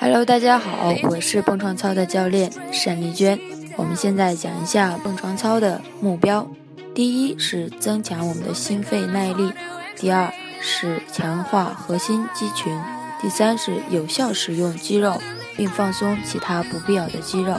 Hello， 大家好，我是蹦床操的教练单丽娟。我们现在讲一下蹦床操的目标。第一是增强我们的心肺耐力，第二是强化核心肌群，第三是有效使用肌肉，并放松其他不必要的肌肉。